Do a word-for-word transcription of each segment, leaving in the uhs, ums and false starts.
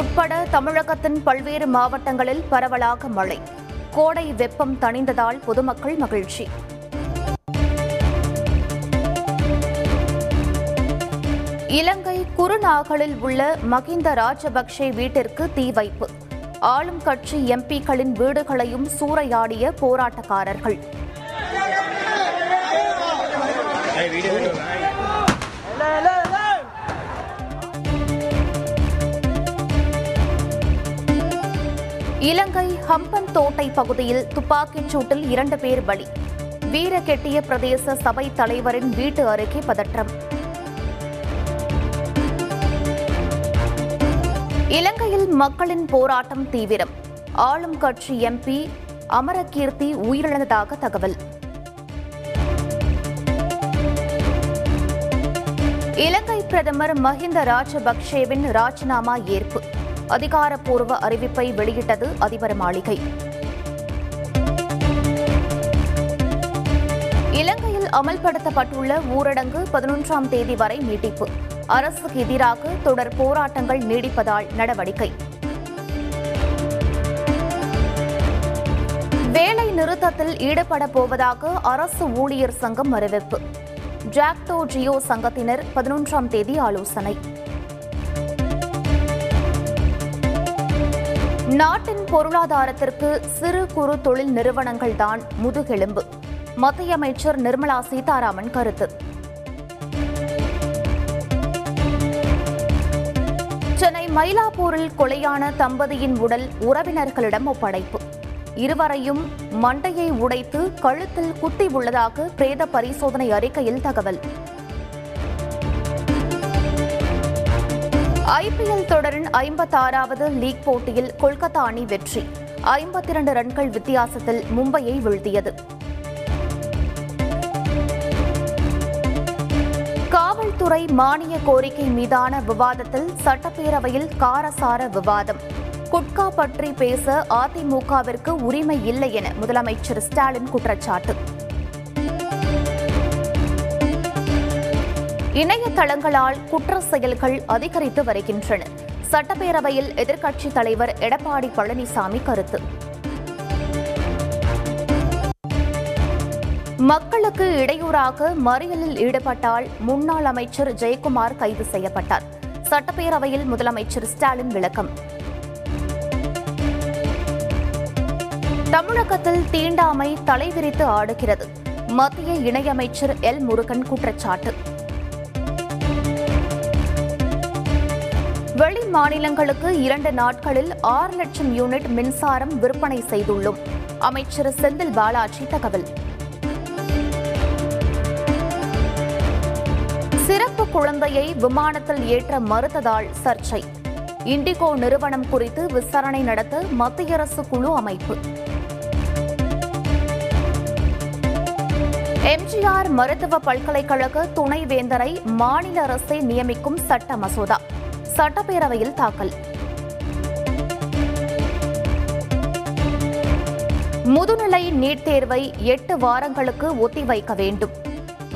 உட்பட தமிழகத்தின் பல்வேறு மாவட்டங்களில் பரவலாக மழை. கோடை வெப்பம் தணிந்ததால் பொதுமக்கள் மகிழ்ச்சி. இலங்கை குறுநாகலில் உள்ள மஹிந்த ராஜபக்சே வீட்டிற்கு தீ வைப்பு. ஆளும் கட்சி எம்பிக்களின் வீடுகளையும் சூறையாடிய போராட்டக்காரர்கள். இலங்கை ஹம்பன் தோட்டை பகுதியில் துப்பாக்கிச் சூட்டில் இரண்டு பேர் பலி. வீரகெட்டிய பிரதேச சபை தலைவரின் வீட்டு அருகே பதற்றம். இலங்கையில் மக்களின் போராட்டம் தீவிரம். ஆளும் கட்சி எம்பி அமரகீர்த்தி உயிரிழந்ததாக தகவல். இலங்கை பிரதமர் மஹிந்த ராஜபக்சேவின் ராஜினாமா ஏற்பு. அதிகாரப்பூர்வ அறிவிப்பை வெளியிட்டது அதிபர் மாளிகை. இலங்கையில் அமல்படுத்தப்பட்டுள்ள ஊரடங்கு பதினொன்றாம் தேதி வரை நீட்டிப்பு. அரசுக்கு எதிராக தொடர் போராட்டங்கள் நீடிப்பதால் நடவடிக்கை. வேலை நிறுத்தத்தில் ஈடுபட போவதாக அரசு ஊழியர் சங்கம் அறிவிப்பு. ஜாக்டோ ஜியோ சங்கத்தினர் பதினொன்றாம் தேதி ஆலோசனை. நாட்டின் பொருளாதாரத்திற்கு சிறு குறு தொழில் நிறுவனங்கள் தான் முதுகெலும்பு. மத்திய அமைச்சர் நிர்மலா சீதாராமன் கருத்து. சென்னை மயிலாப்பூரில் கொலையான தம்பதியின் உடல் உறவினர்களிடம் ஒப்படைப்பு. இருவரையும் மண்டையை உடைத்து கழுத்தில் குத்தி உள்ளதாக பிரேத பரிசோதனை அறிக்கையில் தகவல். ஐபிஎல் தொடரின் ஐம்பத்தாறாவது லீக் போட்டியில் கொல்கத்தா அணி வெற்றி. ஐம்பத்தி இரண்டு ரன்கள் வித்தியாசத்தில் மும்பையை வீழ்த்தியது. காவல்துறை மானிய கோரிக்கை மீதான விவாதத்தில் சட்டப்பேரவையில் காரசார விவாதம். குட்கா பற்றி பேச அதிமுகவிற்கு உரிமை இல்லை என முதலமைச்சர் ஸ்டாலின் குற்றச்சாட்டு. இணையதளங்களால் குற்ற செயல்கள் அதிகரித்து வருகின்றன. சட்டப்பேரவையில் எதிர்க்கட்சித் தலைவர் எடப்பாடி பழனிசாமி கருத்து. மக்களுக்கு இடையூறாக மறியலில் ஈடுபட்டால் முன்னாள் அமைச்சர் ஜெயக்குமார் கைது செய்யப்பட்டார். சட்டப்பேரவையில் முதலமைச்சர் ஸ்டாலின் விளக்கம். தமிழகத்தில் தீண்டாமை தலைவிரித்து ஆடுகிறது. மத்திய இணையமைச்சர் எல் முருகன் குற்றச்சாட்டு. வெளி மாநிலங்களுக்கு இரண்டு நாட்களில் ஆறு லட்சம் யூனிட் மின்சாரம் விற்பனை செய்துள்ளோம். அமைச்சர் செந்தில் பாலாஜி தகவல். சிறப்பு குழந்தையை விமானத்தில் ஏற்ற மறுத்ததால் சர்ச்சை. இண்டிகோ நிறுவனம் குறித்து விசாரணை நடத்த மத்திய அரசு குழு அமைப்பு. எம்ஜிஆர் மருத்துவ பல்கலைக்கழக துணைவேந்தரை மாநில அரசை நியமிக்கும் சட்ட மசோதா சட்டப்பேரவையில் தாக்கல். முதுநிலை நீட் தேர்வை எட்டு வாரங்களுக்கு ஒத்திவைக்க வேண்டும்.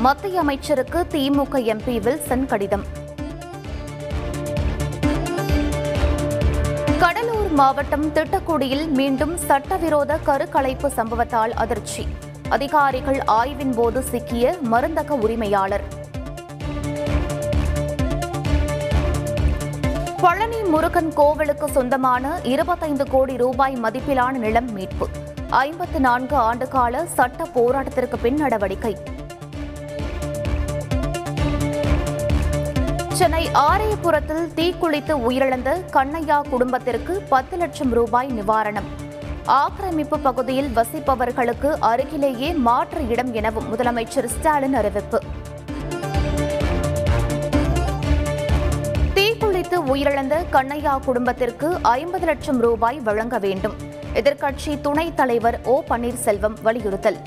மத்திய அமைச்சருக்கு திமுக எம்பி வில்சன் கடிதம். கடலூர் மாவட்டம் திட்டக்குடியில் மீண்டும் சட்டவிரோத கருக்கலைப்பு சம்பவத்தால் அதிர்ச்சி. அதிகாரிகள் ஆய்வின் போது சிக்கிய மருந்தக உரிமையாளர். பழனி முருகன் கோவிலுக்கு சொந்தமான இருபத்தைந்து கோடி ரூபாய் மதிப்பிலான நிலம் மீட்பு. ஐம்பத்து நான்கு ஆண்டுகால சட்ட போராட்டத்திற்கு பின் நடவடிக்கை. சென்னை ஆரியபுரத்தில் தீக்குளித்து உயிரிழந்த கண்ணையா குடும்பத்திற்கு பத்து லட்சம் ரூபாய் நிவாரணம். ஆக்கிரமிப்பு பகுதியில் வசிப்பவர்களுக்கு அருகிலேயே மாற்று இடம் எனவும் முதலமைச்சர் ஸ்டாலின் அறிவிப்பு. உயிரிழந்த கண்ணையா குடும்பத்திற்கு ஐம்பது லட்சம் ரூபாய் வழங்க வேண்டும். எதிர்க்கட்சி துணைத் தலைவர் ஓ பன்னீர்செல்வம் வலியுறுத்தல்.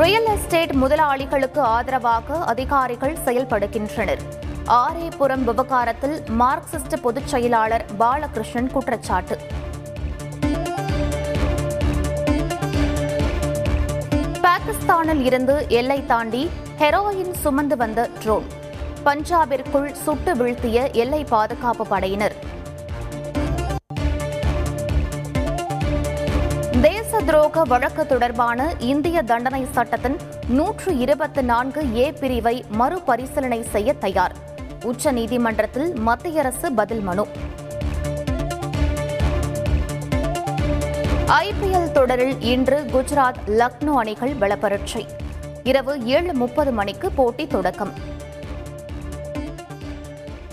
ரியல் எஸ்டேட் முதலாளிகளுக்கு ஆதரவாக அதிகாரிகள் செயல்படுகின்றனர். ஆரேபுரம் விவகாரத்தில் மார்க்சிஸ்ட் பொதுச் செயலாளர் பாலகிருஷ்ணன் குற்றச்சாட்டு. பாகிஸ்தானில் இருந்து எல்லை தாண்டி ஹெரோயின் சுமந்து வந்த ட்ரோன். பஞ்சாபிற்குள் சுட்டு வீழ்த்திய எல்லை பாதுகாப்பு படையினர். தேச துரோக வழக்கு தொடர்பான இந்திய தண்டனை சட்டத்தின் நூற்று இருபத்தி நான்கு ஏ பிரிவை மறுபரிசீலனை செய்ய தயார். உச்சநீதிமன்றத்தில் மத்திய அரசு பதில் மனு. ஐபிஎல் தொடரில் இன்று குஜராத் லக்னோ அணிகள் பலப்பரட்சி. இரவு ஏழு முப்பது மணிக்கு போட்டி தொடக்கம்.